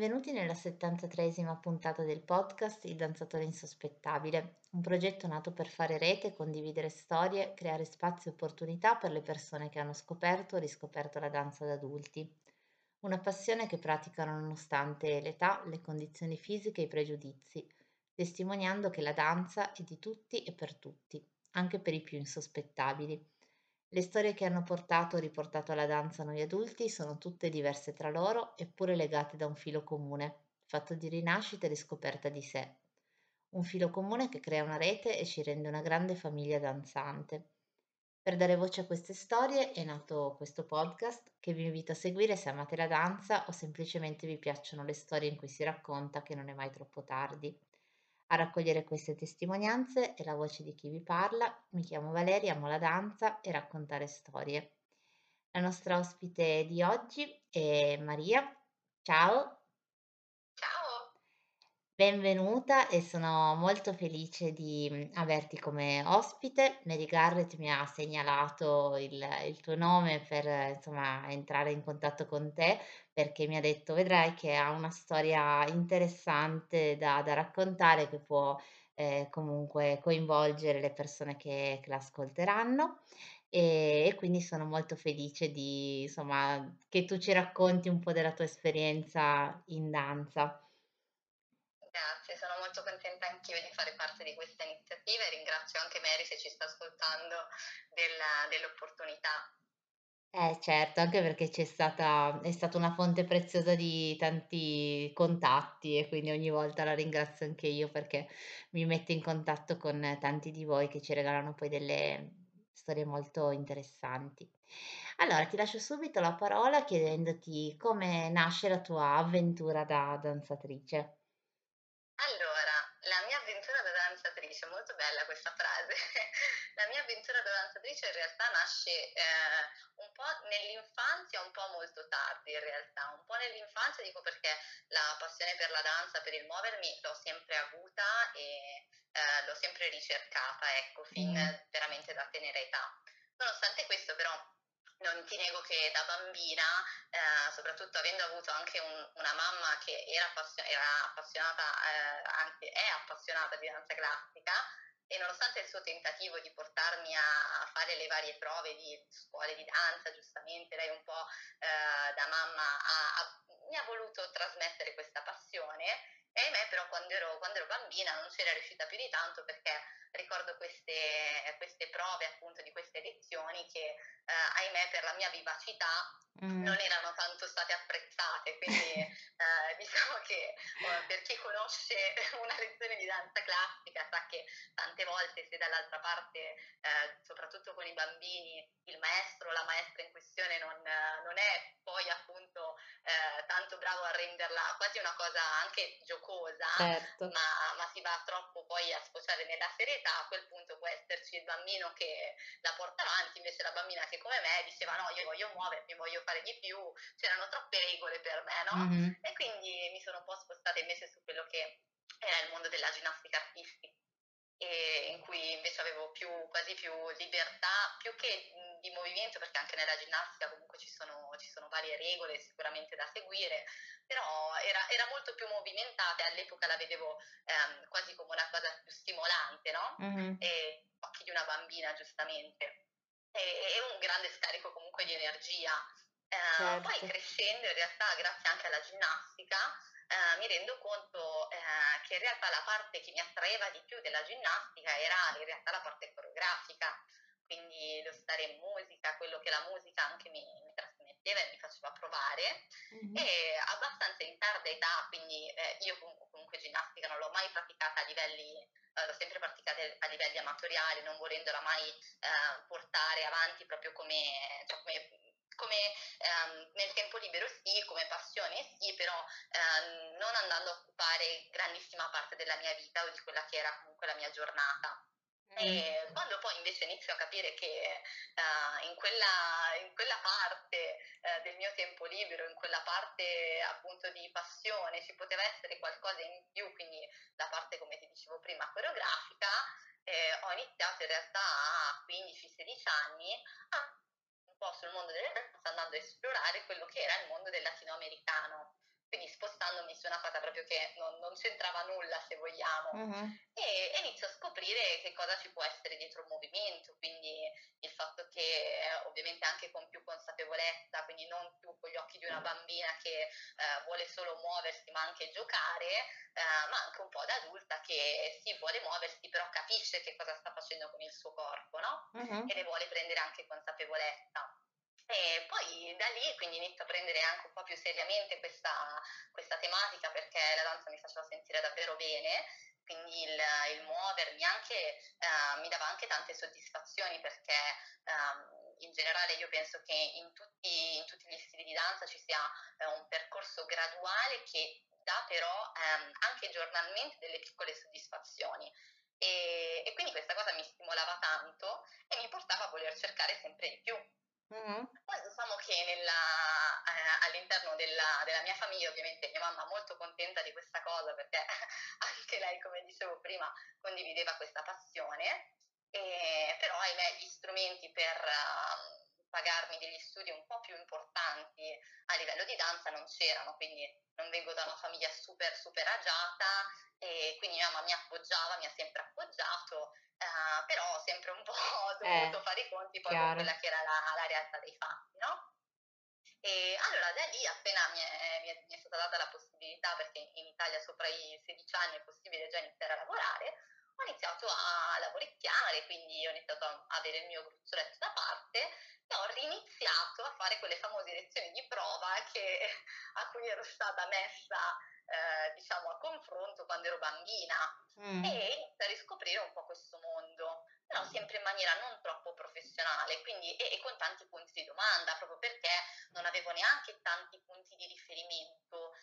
benvenuti nella 73esima puntata del podcast Il Danzatore Insospettabile, un progetto nato per fare rete, condividere storie, creare spazi e opportunità per le persone che hanno scoperto o riscoperto la danza da adulti. Una passione che praticano nonostante l'età, le condizioni fisiche e i pregiudizi, testimoniando che la danza è di tutti e per tutti, anche per i più insospettabili. Le storie che hanno portato o riportato alla danza noi adulti sono tutte diverse tra loro, eppure legate da un filo comune, fatto di rinascita e riscoperta di sé. Un filo comune che crea una rete e ci rende una grande famiglia danzante. Per dare voce a queste storie è nato questo podcast, che vi invito a seguire se amate la danza o semplicemente vi piacciono le storie in cui si racconta che non è mai troppo tardi. A raccogliere queste testimonianze è la voce di chi vi parla. Mi chiamo Valeria, amo la danza e raccontare storie. La nostra ospite di oggi è Maria. Ciao! Ciao! Benvenuta e sono molto felice di averti come ospite. Mary Garrett mi ha segnalato il tuo nome per entrare in contatto con te, perché mi ha detto: vedrai che ha una storia interessante da raccontare, che può comunque coinvolgere le persone che l'ascolteranno, e quindi sono molto felice di che tu ci racconti un po' della tua esperienza in danza. Grazie, sono molto contenta anch'io di fare parte di questa iniziativa e ringrazio anche Mary, se ci sta ascoltando, dell'opportunità. Certo, anche perché è stata una fonte preziosa di tanti contatti, e quindi ogni volta la ringrazio anche io, perché mi mette in contatto con tanti di voi che ci regalano poi delle storie molto interessanti. Allora, ti lascio subito la parola chiedendoti come nasce la tua avventura da danzatrice. Allora, la mia avventura da danzatrice, molto bella questa frase. La mia avventura da danzatrice in realtà nasce un po' nell'infanzia, un po' molto tardi in realtà. Un po' nell'infanzia dico perché la passione per la danza, per il muovermi, l'ho sempre avuta e l'ho sempre ricercata, ecco, fin veramente da tenera età. Nonostante questo, però, non ti nego che da bambina, soprattutto avendo avuto anche una mamma che è appassionata di danza classica, e nonostante il suo tentativo di portarmi a fare le varie prove di scuole di danza, giustamente lei un po' da mamma mi ha voluto trasmettere questa passione. E ahimè, però, quando ero bambina non c'era riuscita più di tanto, perché ricordo queste prove, appunto, di queste lezioni che, ahimè, per la mia vivacità non erano tanto state apprezzate. Quindi diciamo che per chi conosce una lezione di danza classica sa che tante volte, se dall'altra parte, soprattutto con i bambini, il maestro o la maestra in questione non è poi, appunto, tanto bravo a renderla quasi una cosa anche giocosa, certo. ma si va troppo poi a sfociare nella serietà. A quel punto può esserci il bambino che la porta avanti, invece la bambina che, come me, diceva: no, io voglio muovermi, voglio fare di più, c'erano troppe regole per me, no? Mm-hmm. E quindi mi sono un po' spostata invece su quello che era il mondo della ginnastica artistica, e in cui invece avevo quasi più libertà, più che di movimento, perché anche nella ginnastica comunque ci sono varie regole sicuramente da seguire, però era molto più movimentata, e all'epoca la vedevo quasi come una cosa più stimolante, no? Mm-hmm. E occhi di una bambina, giustamente, e un grande scarico comunque di energia. Certo. Poi, crescendo, in realtà, grazie anche alla ginnastica, mi rendo conto che in realtà la parte che mi attraeva di più della ginnastica era in realtà la parte coreografica, quindi lo stare in musica, quello che la musica anche mi trasmetteva e mi faceva provare. Mm-hmm. E abbastanza in tarda età, quindi io comunque ginnastica non l'ho mai praticata a livelli, l'ho sempre praticata a livelli amatoriali, non volendola mai portare avanti proprio come nel tempo libero, sì, come passione, sì, però non andando a occupare grandissima parte della mia vita o di quella che era comunque la mia giornata. E quando poi invece inizio a capire che in quella parte del mio tempo libero, in quella parte appunto di passione, ci poteva essere qualcosa in più, quindi la parte, come ti dicevo prima, coreografica, ho iniziato in realtà a 15-16 anni a sul mondo delle danze, andando a esplorare quello che era il mondo del latinoamericano, Quindi spostandomi su una cosa proprio che non c'entrava nulla, se vogliamo, e inizio a scoprire che cosa ci può essere dietro un movimento, quindi il fatto che ovviamente anche con più consapevolezza, quindi non più con gli occhi di una bambina che vuole solo muoversi ma anche giocare, ma anche un po' da adulta che si vuole muoversi però capisce che cosa sta facendo con il suo corpo, no? E ne vuole prendere anche consapevolezza. E poi da lì quindi inizio a prendere anche un po' più seriamente questa tematica, perché la danza mi faceva sentire davvero bene, quindi il muovermi anche mi dava anche tante soddisfazioni, perché in generale io penso che in tutti gli stili di danza ci sia un percorso graduale che dà però anche giornalmente delle piccole soddisfazioni. E quindi questa cosa mi stimolava tanto e mi portava a voler cercare sempre di più. Poi diciamo che all'interno della mia famiglia, ovviamente mia mamma molto contenta di questa cosa, perché anche lei, come dicevo prima, condivideva questa passione, però ahimè gli strumenti per pagarmi degli studi un po' più importanti a livello di danza non c'erano, quindi non vengo da una famiglia super super agiata, e quindi mia mamma mi appoggiava, mi ha sempre appoggiato. Però ho sempre un po' dovuto fare i conti poi con quella che era la realtà dei fatti, no? E allora da lì, appena mi è stata data la possibilità, perché in Italia sopra i 16 anni è possibile già iniziare a lavorare, ho iniziato a lavoricchiare, quindi ho iniziato a avere il mio gruzzoletto da parte e ho riniziato a fare quelle famose lezioni di prova a cui ero stata messa diciamo a confronto quando ero bambina, e inizio a riscoprire un po' questo mondo, però sempre in maniera non troppo professionale, quindi e con tanti punti di domanda, proprio perché non avevo neanche tanti punti di riferimento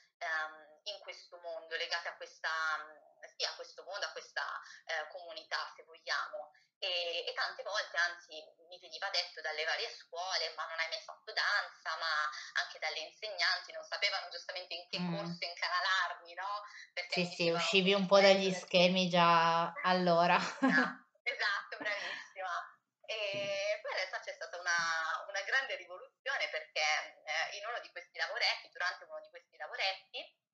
in questo mondo, legati a questo mondo, a questa comunità, se vogliamo. E tante volte, anzi, mi veniva detto dalle varie scuole: ma non hai mai fatto danza? Ma anche dalle insegnanti non sapevano giustamente in che corso incanalarmi, no? Perché sì, uscivi un po' dagli schemi già allora. Esatto, bravissima. E poi in realtà c'è stata una grande rivoluzione, perché in uno di questi lavoretti, durante uno di questi lavoretti,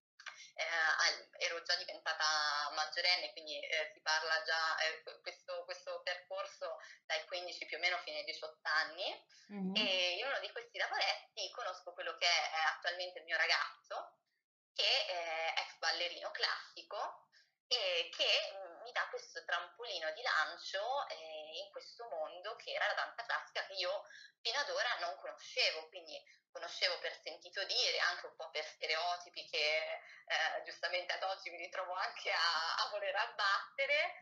ero già diventata maggiorenne, quindi si parla già questo percorso dai 15 più o meno fino ai 18 anni, e in uno di questi lavoretti conosco quello che è attualmente il mio ragazzo, che è ex ballerino classico, e che mi dà questo trampolino di lancio in questo mondo che era la danza classica, che io fino ad ora non conoscevo, quindi conoscevo per sentito dire, anche un po' per stereotipi che giustamente ad oggi mi ritrovo anche a voler abbattere,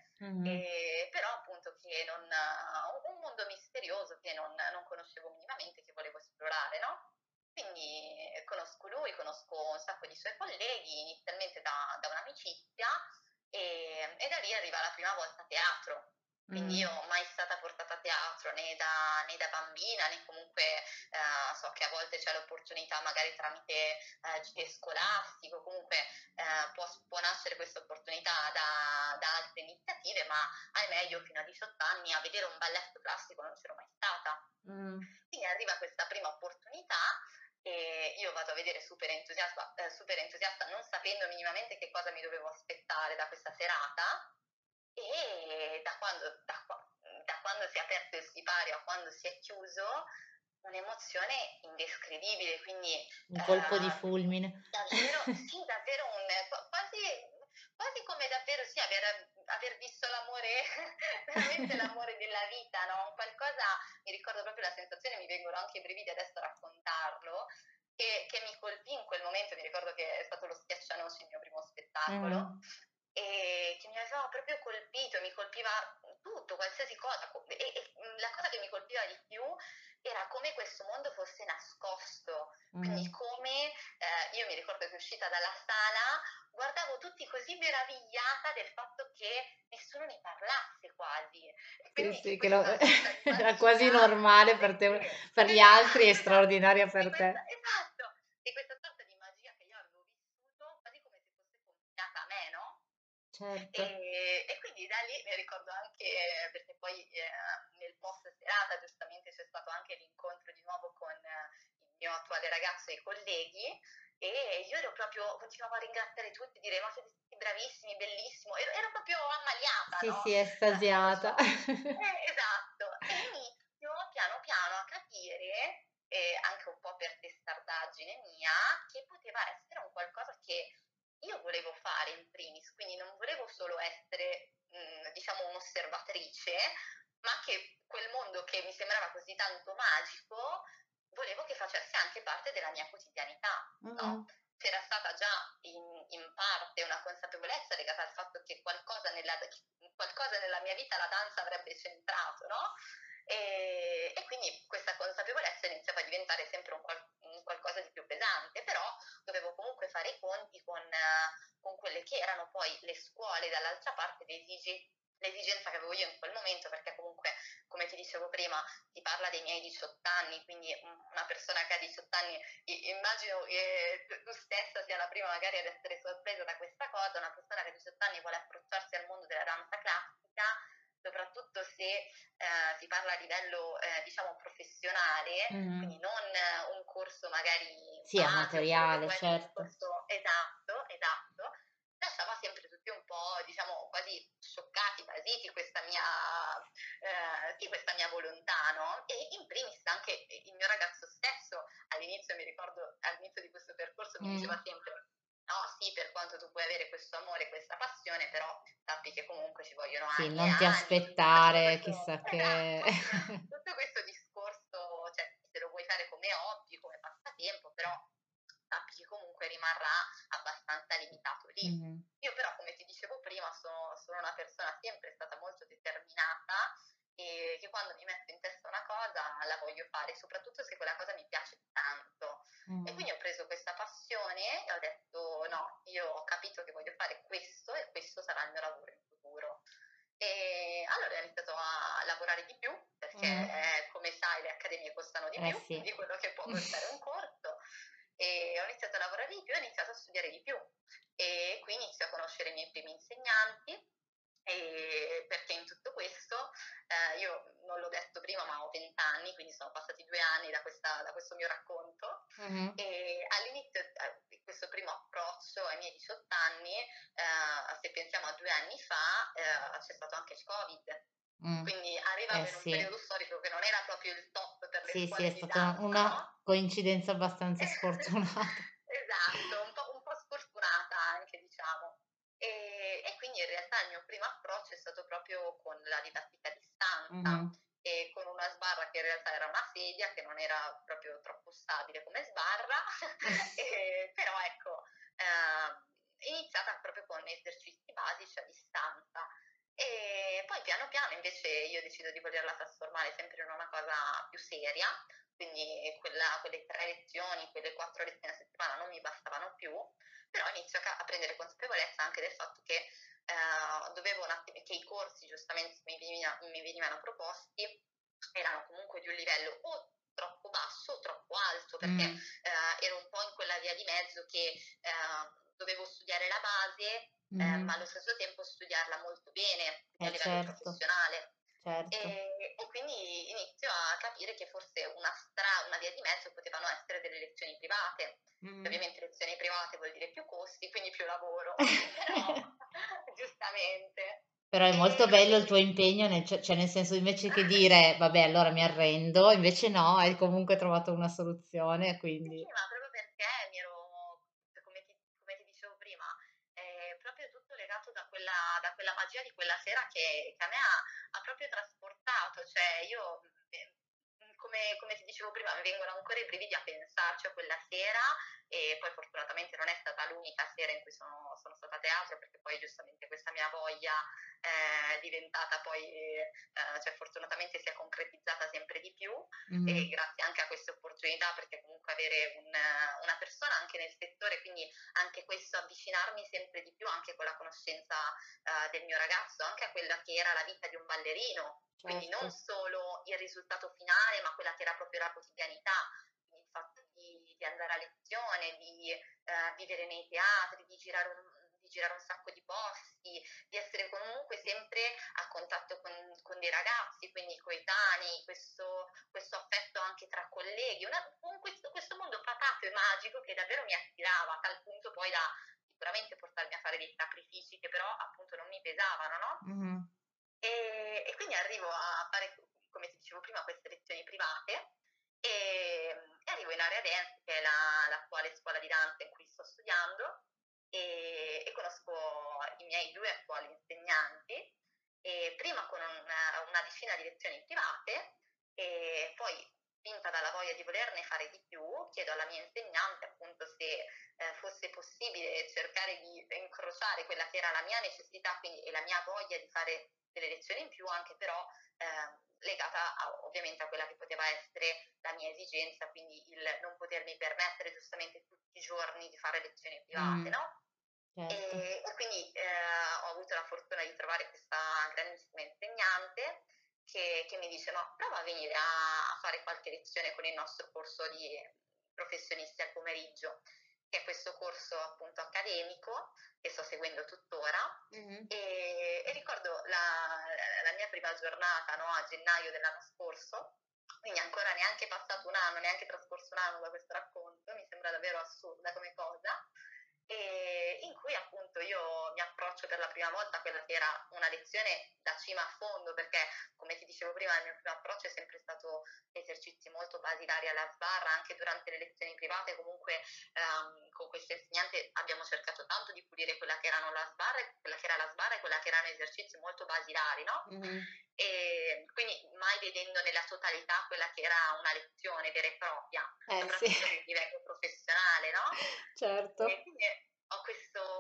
però appunto che un mondo misterioso che non conoscevo minimamente, che volevo esplorare, no? Quindi conosco lui, conosco un sacco di suoi colleghi, inizialmente da un'amicizia, e da lì arriva la prima volta a teatro. Quindi io mai stata portata a teatro né da bambina, né comunque so che a volte c'è l'opportunità magari tramite gite scolastico, comunque può nascere questa opportunità da altre iniziative, ma ahimè io fino a 18 anni a vedere un balletto classico non c'ero mai stata. Quindi arriva questa prima opportunità e io vado a vedere super entusiasta, non sapendo minimamente che cosa mi dovevo aspettare da questa serata. E da quando si è aperto il sipario a quando si è chiuso, un'emozione indescrivibile, quindi un colpo di fulmine, davvero, sì, davvero quasi come davvero sì, aver visto l'amore, veramente l'amore della vita, no? Qualcosa, mi ricordo proprio la sensazione, mi vengono anche i brividi adesso a raccontarlo, che mi colpì in quel momento. Mi ricordo che è stato lo Schiaccianoci, il mio primo spettacolo, e che mi aveva proprio colpito, mi colpiva tutto, qualsiasi cosa, e la cosa che mi colpiva di più era come questo mondo fosse nascosto, quindi come io mi ricordo che uscita dalla sala guardavo tutti così meravigliata del fatto che nessuno ne parlasse quasi, quindi sì, che era quasi normale per te, per gli altri è straordinaria per te. Esatto, di questa sorta di magia che io avevo vissuto, quasi come se fosse combinata a me, no? Certo. E quindi da lì mi ricordo anche, perché poi nel post serata giustamente c'è stato anche l'incontro di nuovo con il mio attuale ragazzo e i colleghi, E io ero proprio, continuavo a ringraziare tutti, dire ma siete stati bravissimi, bellissimo, ero proprio ammaliata, sì, no? Sì, estasiata. Esatto, e inizio piano piano a capire, anche un po' per testardaggine mia, che poteva essere un qualcosa che io volevo fare in primis, quindi non volevo solo essere, diciamo, un'osservatrice, ma che quel mondo che mi sembrava così tanto magico, volevo che facesse anche parte della mia quotidianità, no? C'era stata già in parte una consapevolezza legata al fatto che qualcosa nella mia vita la danza avrebbe centrato, no? E quindi questa consapevolezza iniziava a diventare sempre un qualcosa di più pesante, però dovevo comunque fare i conti con quelle che erano poi le scuole, dall'altra parte l'esigenza che avevo io in quel momento, perché comunque, come ti dicevo prima, si parla dei miei 18 anni, quindi una persona che ha 18 anni, immagino tu stessa sia la prima magari ad essere sorpresa da questa cosa, una persona che a 18 anni vuole approcciarsi al mondo della danza classica, soprattutto se si parla a livello, diciamo, professionale, quindi non un corso magari... Sì, amatoriale, certo. Esatto. Lasciava sempre tutti un po', diciamo, quasi scioccati, basiti questa mia volontà, no? E in primis anche il mio ragazzo stesso, all'inizio, mi ricordo, all'inizio di questo percorso mi diceva sempre: no, sì, per quanto tu puoi avere questo amore, questa passione, però sappi che comunque ci vogliono anni. Sì, non ti aspettare, chissà che... Tutto questo discorso, cioè, se lo vuoi fare come hobby, come passatempo, però... che comunque rimarrà abbastanza limitato lì. Io però, come ti dicevo prima, sono una persona sempre stata molto determinata e che quando mi metto in testa una cosa la voglio fare, soprattutto se quella cosa mi piace tanto. E quindi ho preso questa passione e ho detto no, io ho capito che voglio fare questo e questo sarà il mio lavoro in futuro. E allora ho iniziato a lavorare di più, perché come sai le accademie costano di più di quello che può costare un corso. E ho iniziato a lavorare di più, ho iniziato a studiare di più e qui inizio a conoscere i miei primi insegnanti, e perché in tutto questo io non l'ho detto prima ma ho 20 anni, quindi sono passati 2 anni da questo mio racconto. E all'inizio questo primo approccio ai miei 18 anni, se pensiamo a 2 anni fa, c'è stato anche il Covid. Quindi arrivava in un periodo storico che non era proprio il top per le scuole di danza. Sì, è stata una coincidenza abbastanza sfortunata. Esatto, un po' sfortunata anche, diciamo. E quindi in realtà il mio primo approccio è stato proprio con la didattica a distanza e con una sbarra che in realtà era una sedia, che non era proprio troppo stabile come sbarra, però ecco, iniziata proprio con esercizi basici a distanza. E poi piano piano invece io decido di volerla trasformare sempre in una cosa più seria, quindi quelle 3 lezioni, quelle 4 lezioni a settimana non mi bastavano più, però inizio a prendere consapevolezza anche del fatto che dovevo che i corsi giustamente mi venivano proposti erano comunque di un livello o troppo basso o troppo alto, perché ero un po' in quella via di mezzo che dovevo studiare la base, ma allo stesso tempo studiarla molto bene a livello professionale. E quindi inizio a capire che forse una via di mezzo potevano essere delle lezioni private. Ovviamente lezioni private vuol dire più costi, quindi più lavoro, però giustamente. Però è molto bello il tuo impegno, cioè nel senso, invece che dire vabbè allora mi arrendo, invece no, hai comunque trovato una soluzione, quindi... Sì, ma proprio perché mi ero... da quella magia di quella sera che a me ha proprio trasportato, cioè io, come ti dicevo prima, mi vengono ancora i brividi a pensarci a quella sera, e poi fortunatamente non è stata l'unica sera in cui sono stata a teatro, perché poi giustamente questa mia voglia è diventata poi, cioè fortunatamente si è concretizzata sempre di più, e grazie anche a queste opportunità, perché comunque avere una persona anche nel settore, quindi anche questo avvicinarmi sempre di più anche con la conoscenza del mio ragazzo, anche a quella che era la vita di un ballerino. Quindi non solo il risultato finale, ma quella che era proprio la quotidianità, quindi il fatto di andare a lezione, di vivere nei teatri, di girare un sacco di posti, di essere comunque sempre a contatto con dei ragazzi, quindi coetanei, questo affetto anche tra colleghi, comunque questo mondo pacato e magico che davvero mi attirava, a tal punto poi da sicuramente portarmi a fare dei sacrifici che però appunto non mi pesavano, no? Mm-hmm. E quindi arrivo a fare, come ti dicevo prima, queste lezioni private e arrivo in Area Dance, che è l'attuale scuola di danza in cui sto studiando, e conosco i miei due attuali insegnanti, e prima con una decina di lezioni private, e poi, spinta dalla voglia di volerne fare di più, chiedo alla mia insegnante appunto se fosse possibile cercare di incrociare quella che era la mia necessità, quindi, e la mia voglia di fare delle lezioni in più, anche però legata ovviamente a quella che poteva essere la mia esigenza, quindi il non potermi permettere giustamente tutti i giorni di fare lezioni private, no? Certo. E quindi ho avuto la fortuna di trovare questa grandissima insegnante che mi dice: ma prova a venire a fare qualche lezione con il nostro corso di professionisti al pomeriggio, che è questo corso appunto accademico che sto seguendo tuttora. Mm-hmm. E ricordo la mia prima giornata, no, a gennaio dell'anno scorso, quindi ancora neanche passato un anno, neanche trascorso un anno da questo racconto, mi sembra davvero assurda come cosa, e in cui appunto io mi approccio per la prima volta a quella che era una lezione da cima a fondo, perché come ti dicevo prima il mio primo approccio è sempre stato esercizi molto basilari alla sbarra, anche durante le lezioni private comunque con questi insegnanti abbiamo cercato tanto di pulire quella che era la sbarra e quella che erano esercizi molto basilari, no? Mm-hmm. E quindi mai vedendo nella totalità quella che era una lezione vera e propria, soprattutto sì, di livello professionale, no? Certo. E quindi ho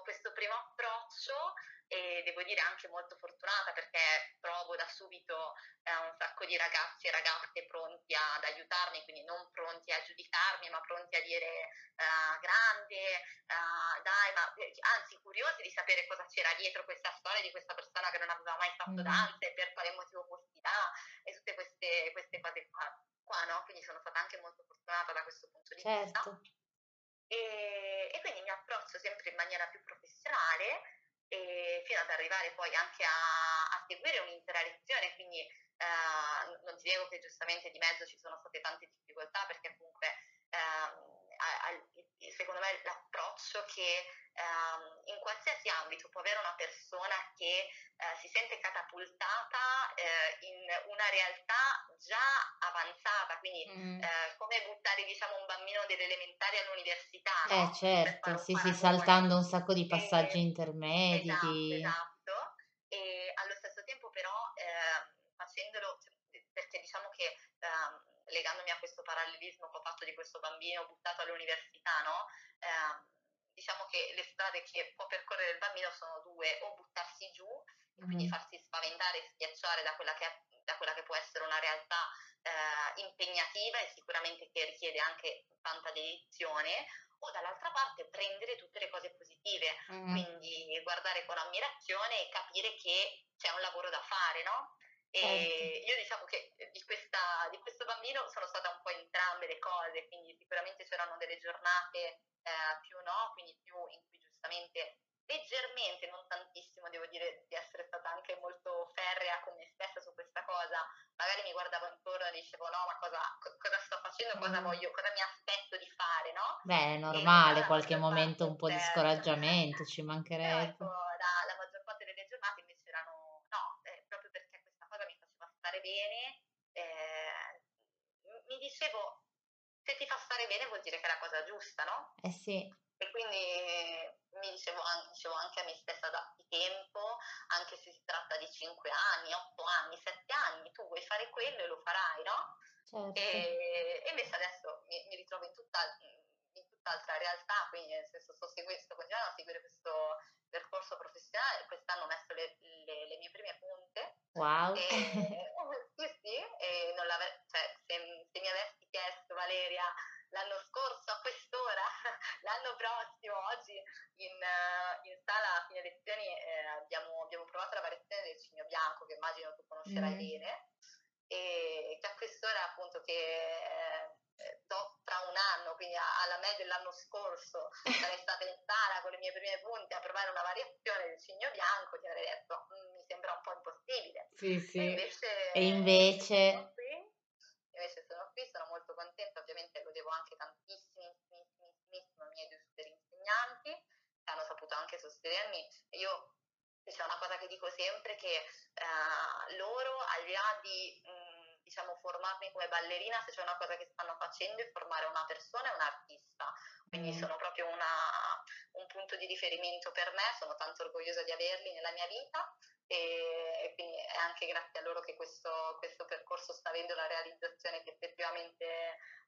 questo primo approccio e devo dire anche molto fortunata, perché trovo da subito un sacco di ragazzi e ragazze pronti ad aiutarmi, quindi non pronti a giudicarmi, ma pronti a dire grande, dai, ma anzi curiosi di sapere cosa c'era dietro questa storia di questa persona che non aveva mai fatto danza e per quale motivo postirà, e tutte queste cose qua, no? Quindi sono stata anche molto fortunata da questo punto di vista. Certo. E quindi mi approccio sempre in maniera più professionale, e fino ad arrivare poi anche a seguire un'intera lezione, quindi non ti dico che giustamente di mezzo ci sono state tante difficoltà, perché comunque secondo me l'approccio che in qualsiasi ambito può avere una persona che si sente catapultata in una realtà già avanzata, quindi come buttare diciamo un bambino delle elementari all'università, no? Certo, sì, saltando un sacco di passaggi intermedi. Esatto, e allo stesso tempo però facendolo, perché diciamo che legandomi a questo parallelismo che ho fatto di questo bambino buttato all'università, no? Diciamo che le strade che può percorrere il bambino sono due: o buttarsi giù, e quindi farsi spaventare e schiacciare da quella che può essere una realtà impegnativa e sicuramente che richiede anche tanta dedizione, o dall'altra parte prendere tutte le cose positive, quindi guardare con ammirazione e capire che c'è un lavoro da fare, no? E io diciamo che di questo bambino sono stata un po' entrambe le cose, quindi sicuramente c'erano delle giornate più no, quindi più in cui giustamente leggermente, non tantissimo, devo dire di essere stata anche molto ferrea con me stessa su questa cosa, magari mi guardavo intorno e dicevo no, ma cosa sto facendo, cosa voglio, cosa mi aspetto di fare, no? Beh, è normale, qualche momento un po' di scoraggiamento, ci mancherebbe. Però, ecco, la maggior parte delle giornate invece erano no, proprio perché questa cosa mi faceva stare bene, mi dicevo se ti fa stare bene vuol dire che è la cosa giusta, no? Eh sì. E quindi mi dicevo anche a me stessa: datti tempo, anche se si tratta di 5 anni, 8 anni, 7 anni, tu vuoi fare quello e lo farai, no? Certo. E invece adesso mi ritrovo in tutt'altra realtà, quindi nel senso sto continuando a seguire questo percorso professionale, quest'anno ho messo le mie prime punte. Wow! Sì, e non cioè, se mi avessi chiesto, Valeria, l'anno scorso a quest'ora, l'anno prossimo, oggi in sala a fine lezioni abbiamo provato la variazione del cigno bianco, che immagino tu conoscerai bene, e che a quest'ora appunto che tra un anno, quindi alla me dell'anno scorso, sarei stata in sala con le mie prime punte a provare una variazione del cigno bianco, ti avrei detto mi sembra un po' impossibile. Sì, sì. E invece... invece sono qui, sono molto contenta, ovviamente lo devo anche tantissimissimo ai miei due super insegnanti che hanno saputo anche sostenermi. Io c'è una cosa che dico sempre, che loro, al di là di diciamo formarmi come ballerina, se c'è una cosa che stanno facendo è formare una persona e un artista, quindi sono proprio un punto di riferimento per me, sono tanto orgogliosa di averli nella mia vita e quindi è anche grazie a loro che questo percorso sta avendo la realizzazione che effettivamente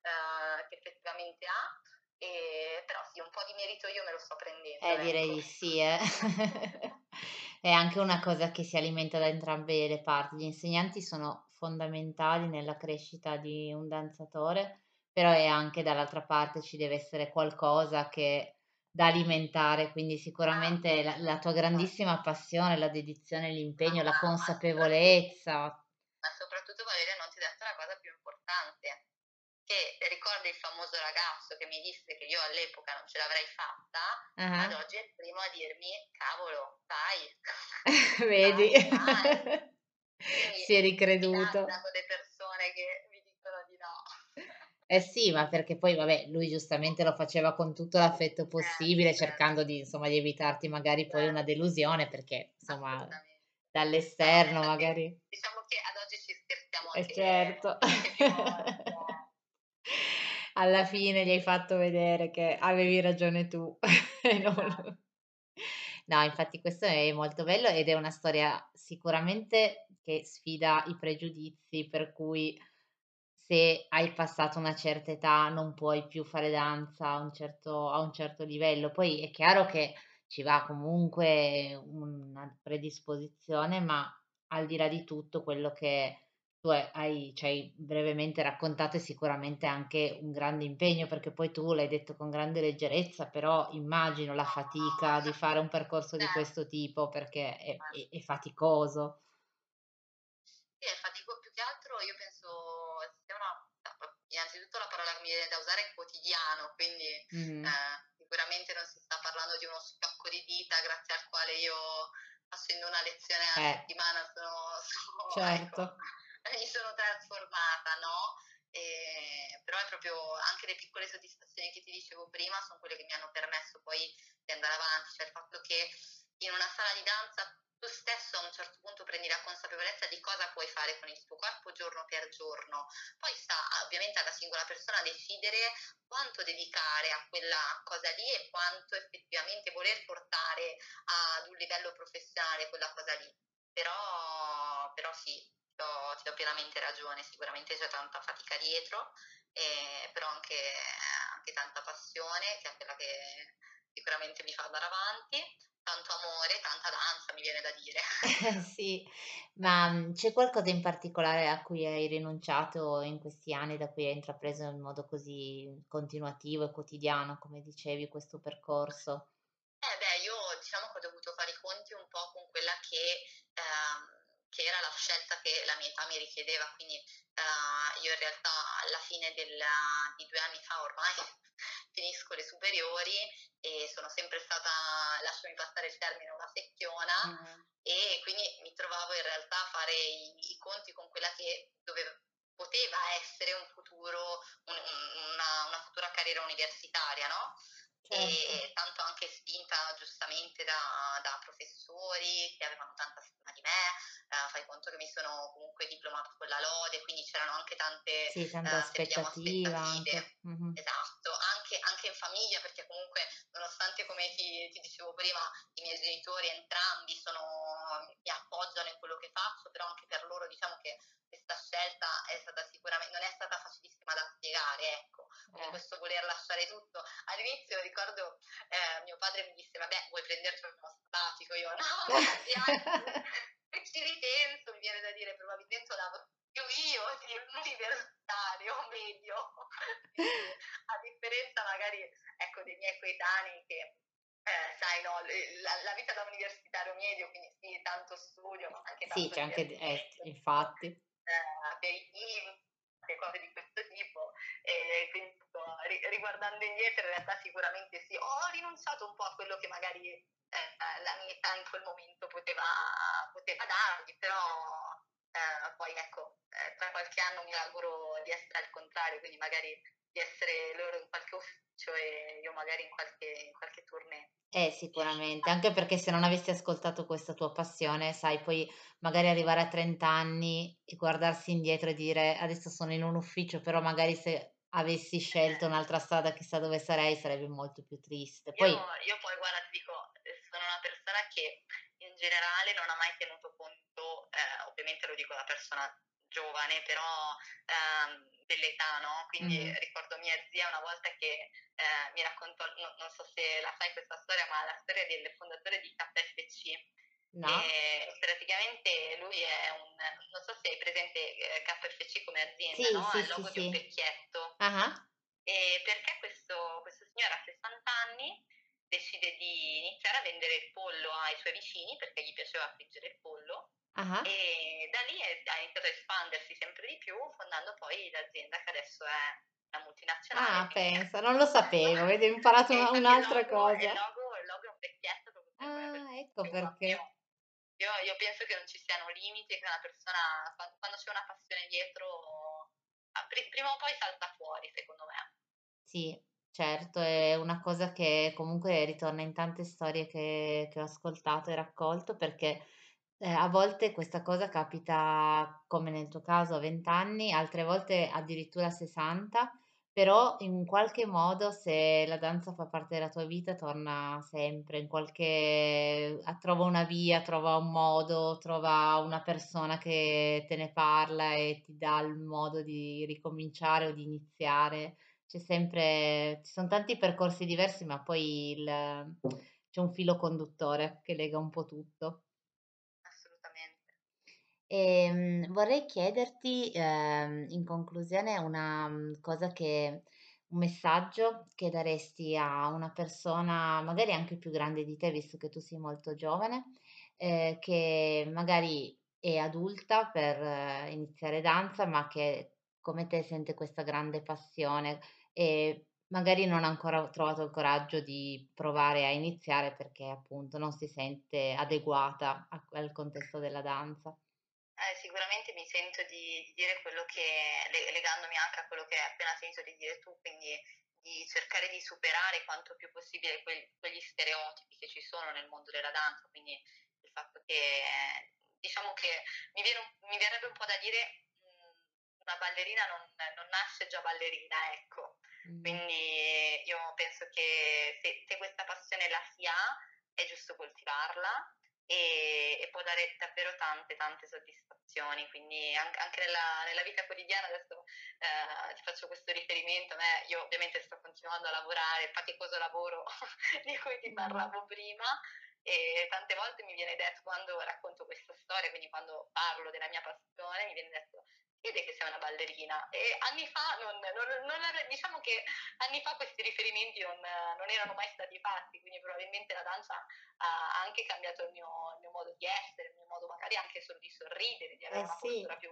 ha. Però sì, un po' di merito io me lo sto prendendo. Direi sì, È anche una cosa che si alimenta da entrambe le parti. Gli insegnanti sono fondamentali nella crescita di un danzatore, però è anche dall'altra parte ci deve essere qualcosa che da alimentare, quindi sicuramente la tua grandissima passione, la dedizione, l'impegno, la consapevolezza. Ma soprattutto, Valeria, non ti ho detto la cosa più importante, che ricorda il famoso ragazzo che mi disse che io all'epoca non ce l'avrei fatta, ad oggi è il primo a dirmi, cavolo, dai, vedi, dai. Si è ricreduto. Le persone che mi dicono di no. Sì, ma perché poi, vabbè, lui giustamente lo faceva con tutto l'affetto possibile, cercando di, insomma, di evitarti magari poi una delusione, perché, insomma, dall'esterno magari. Diciamo che ad oggi ci scherziamo anche. Certo. Alla fine gli hai fatto vedere che avevi ragione tu. No, infatti questo è molto bello ed è una storia sicuramente che sfida i pregiudizi, per cui se hai passato una certa età non puoi più fare danza a un certo livello. Poi è chiaro che ci va comunque una predisposizione, ma al di là di tutto quello che tu ci hai brevemente raccontato è sicuramente anche un grande impegno, perché poi tu l'hai detto con grande leggerezza, però immagino la fatica di fare un percorso di questo tipo, perché è faticoso. Sì, è faticoso, più che altro io penso sia innanzitutto la parola che mi viene da usare è quotidiano, quindi sicuramente non si sta parlando di uno spacco di dita grazie al quale io, facendo una lezione alla settimana, sono certo. Ecco, mi sono trasformata, no? Però è proprio anche le piccole soddisfazioni che ti dicevo prima sono quelle che mi hanno permesso poi di andare avanti, cioè il fatto che in una sala di danza tu stesso a un certo punto prendi la consapevolezza di cosa puoi fare con il tuo corpo giorno per giorno, poi sta ovviamente alla singola persona decidere quanto dedicare a quella cosa lì e quanto effettivamente voler portare ad un livello professionale quella cosa lì, però sì. Ti do pienamente ragione, sicuramente c'è tanta fatica dietro, però anche tanta passione, che è quella che sicuramente mi fa andare avanti, tanto amore, tanta danza mi viene da dire. Sì, ma c'è qualcosa in particolare a cui hai rinunciato in questi anni, da cui hai intrapreso in modo così continuativo e quotidiano, come dicevi, questo percorso? Io diciamo che ho dovuto fare i conti un po' con quella che era la scelta che la mia età mi richiedeva, quindi io in realtà alla fine di 2 anni fa ormai finisco le superiori e sono sempre stata, lasciami passare il termine, una secchiona, e quindi mi trovavo in realtà a fare i conti con quella che poteva essere un futuro, una futura carriera universitaria, no? E tanto anche spinta giustamente da professori che avevano tanta stima di me, fai conto che mi sono comunque diplomata con la lode, quindi c'erano anche tante aspettative. Esatto, anche in famiglia, perché comunque nonostante, come ti dicevo prima, i miei genitori entrambi mi appoggiano in quello che faccio, però anche per loro diciamo che questa scelta è stata sicuramente, non è stata facilissima da spiegare, ecco, quindi questo voler lasciare tutto. All'inizio ricordo mio padre mi disse, vabbè, vuoi prenderti uno sabbatico? Io no, e ci ripenso, mi viene da dire, probabilmente io di un universitario medio, a differenza magari, ecco, dei miei coetanei che sai, no, la vita da universitario medio, quindi sì, tanto studio, ma anche tanto infatti dei team, cose di questo tipo, e quindi riguardando indietro in realtà sicuramente sì, ho rinunciato un po' a quello che magari la mia età in quel momento poteva dargli, però poi ecco, tra qualche anno mi auguro di essere al contrario, quindi magari di essere loro in qualche ufficio e io magari in qualche tournée. Sicuramente, anche perché se non avessi ascoltato questa tua passione, sai, poi magari arrivare a 30 anni e guardarsi indietro e dire adesso sono in un ufficio, però magari se avessi scelto un'altra strada chissà dove sarei, sarebbe molto più triste. Poi... Io poi guarda, ti dico, sono una persona che in generale non ha mai tenuto conto, ovviamente lo dico da persona giovane, però dell'età, no? Quindi ricordo mia zia una volta che mi raccontò, non so se la sai questa storia, ma la storia del fondatore di KFC. No. E praticamente lui è un, non so se hai presente KFC come azienda, sì, no? Sì, il logo di un vecchietto. Uh-huh. E perché questo signore a 60 anni decide di iniziare a vendere il pollo ai suoi vicini perché gli piaceva friggere il pollo. Uh-huh. E da lì ha iniziato a espandersi sempre di più, fondando poi l'azienda che adesso è una multinazionale. Ah, pensa, non lo sapevo, avete imparato un'altra cosa. Il logo è un vecchietto. Ah, ecco perché. Io penso che non ci siano limiti, che una persona, quando c'è una passione dietro, prima o poi salta fuori, secondo me. Sì, certo, è una cosa che comunque ritorna in tante storie che ho ascoltato e raccolto, perché a volte questa cosa capita, come nel tuo caso, a 20 anni, altre volte addirittura a 60, però in qualche modo se la danza fa parte della tua vita torna sempre, trova una via, trova un modo, trova una persona che te ne parla e ti dà il modo di ricominciare o di iniziare, ci sono tanti percorsi diversi, ma poi c'è un filo conduttore che lega un po' tutto. Vorrei chiederti in conclusione un messaggio che daresti a una persona magari anche più grande di te, visto che tu sei molto giovane, che magari è adulta per iniziare danza, ma che come te sente questa grande passione e magari non ha ancora trovato il coraggio di provare a iniziare perché appunto non si sente adeguata al contesto della danza. Sicuramente mi sento di dire quello che, legandomi anche a quello che hai appena sentito di dire tu, quindi di cercare di superare quanto più possibile quegli stereotipi che ci sono nel mondo della danza, quindi il fatto che, diciamo che mi verrebbe un po' da dire una ballerina non nasce già ballerina, ecco, quindi io penso che se questa passione la si ha è giusto coltivarla, e può dare davvero tante soddisfazioni, quindi anche nella vita quotidiana adesso ti faccio questo riferimento, io ovviamente sto continuando a lavorare, faticoso lavoro di cui ti parlavo prima, e tante volte mi viene detto, quando racconto questa storia, quindi quando parlo della mia passione, mi viene detto vede che sei una ballerina, e anni fa diciamo che anni fa questi riferimenti non erano mai stati fatti, quindi probabilmente la danza ha anche cambiato il mio modo di essere, il mio modo magari anche solo di sorridere, di avere una postura più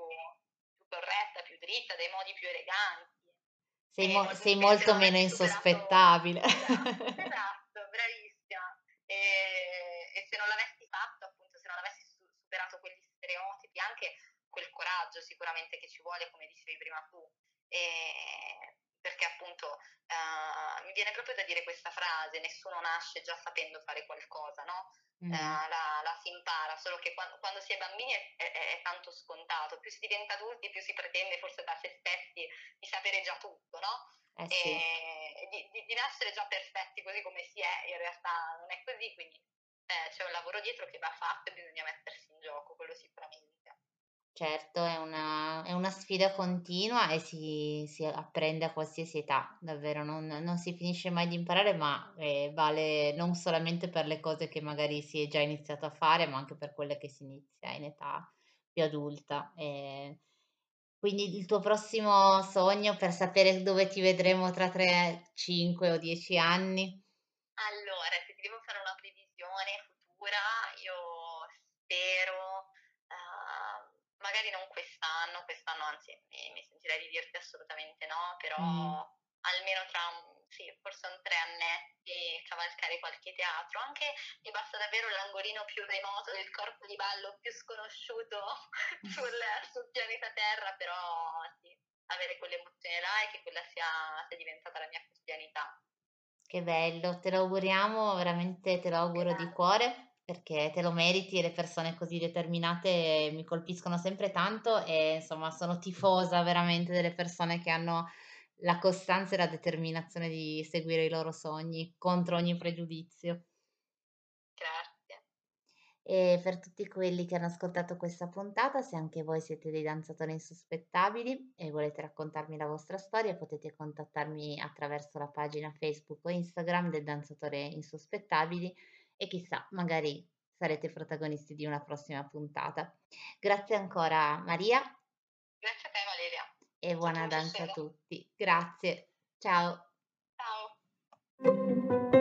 corretta, più dritta, dei modi più eleganti. Sei molto meno insospettabile. Esatto, bravissima. E se non l'avessi fatto, appunto, se non avessi superato quegli stereotipi, anche quel coraggio sicuramente che ci vuole, come dicevi prima tu, perché appunto mi viene proprio da dire questa frase, nessuno nasce già sapendo fare qualcosa, no? La si impara, solo che quando si è bambini è tanto scontato, più si diventa adulti più si pretende forse da se stessi di sapere già tutto, no? Sì. E di nascere già perfetti così come si è, in realtà non è così, quindi c'è un lavoro dietro che va fatto e bisogna mettersi in gioco, quello sicuramente. Certo, è una sfida continua e si apprende a qualsiasi età, davvero, non si finisce mai di imparare, ma vale non solamente per le cose che magari si è già iniziato a fare, ma anche per quelle che si inizia in età più adulta. Quindi il tuo prossimo sogno, per sapere dove ti vedremo tra 3, 5 o 10 anni? Allora, se ti devo fare una previsione futura, io spero... magari non quest'anno, anzi mi sentirei di dirti assolutamente no, però almeno forse un 3 annetti, cavalcare qualche teatro, anche mi basta davvero l'angolino più remoto del corpo di ballo più sconosciuto sul pianeta Terra, però sì, avere quell'emozione là e che quella sia diventata la mia quotidianità. Che bello, te lo auguriamo, veramente te lo auguro di cuore, perché te lo meriti. Le persone così determinate mi colpiscono sempre tanto e insomma sono tifosa veramente delle persone che hanno la costanza e la determinazione di seguire i loro sogni contro ogni pregiudizio. Grazie. E per tutti quelli che hanno ascoltato questa puntata, se anche voi siete dei danzatori insospettabili e volete raccontarmi la vostra storia, potete contattarmi attraverso la pagina Facebook o Instagram del Danzatore Insospettabili e chissà, magari sarete protagonisti di una prossima puntata. Grazie ancora Maria. Grazie a te Valeria. E buona danza a tutti. Grazie. Ciao. Ciao.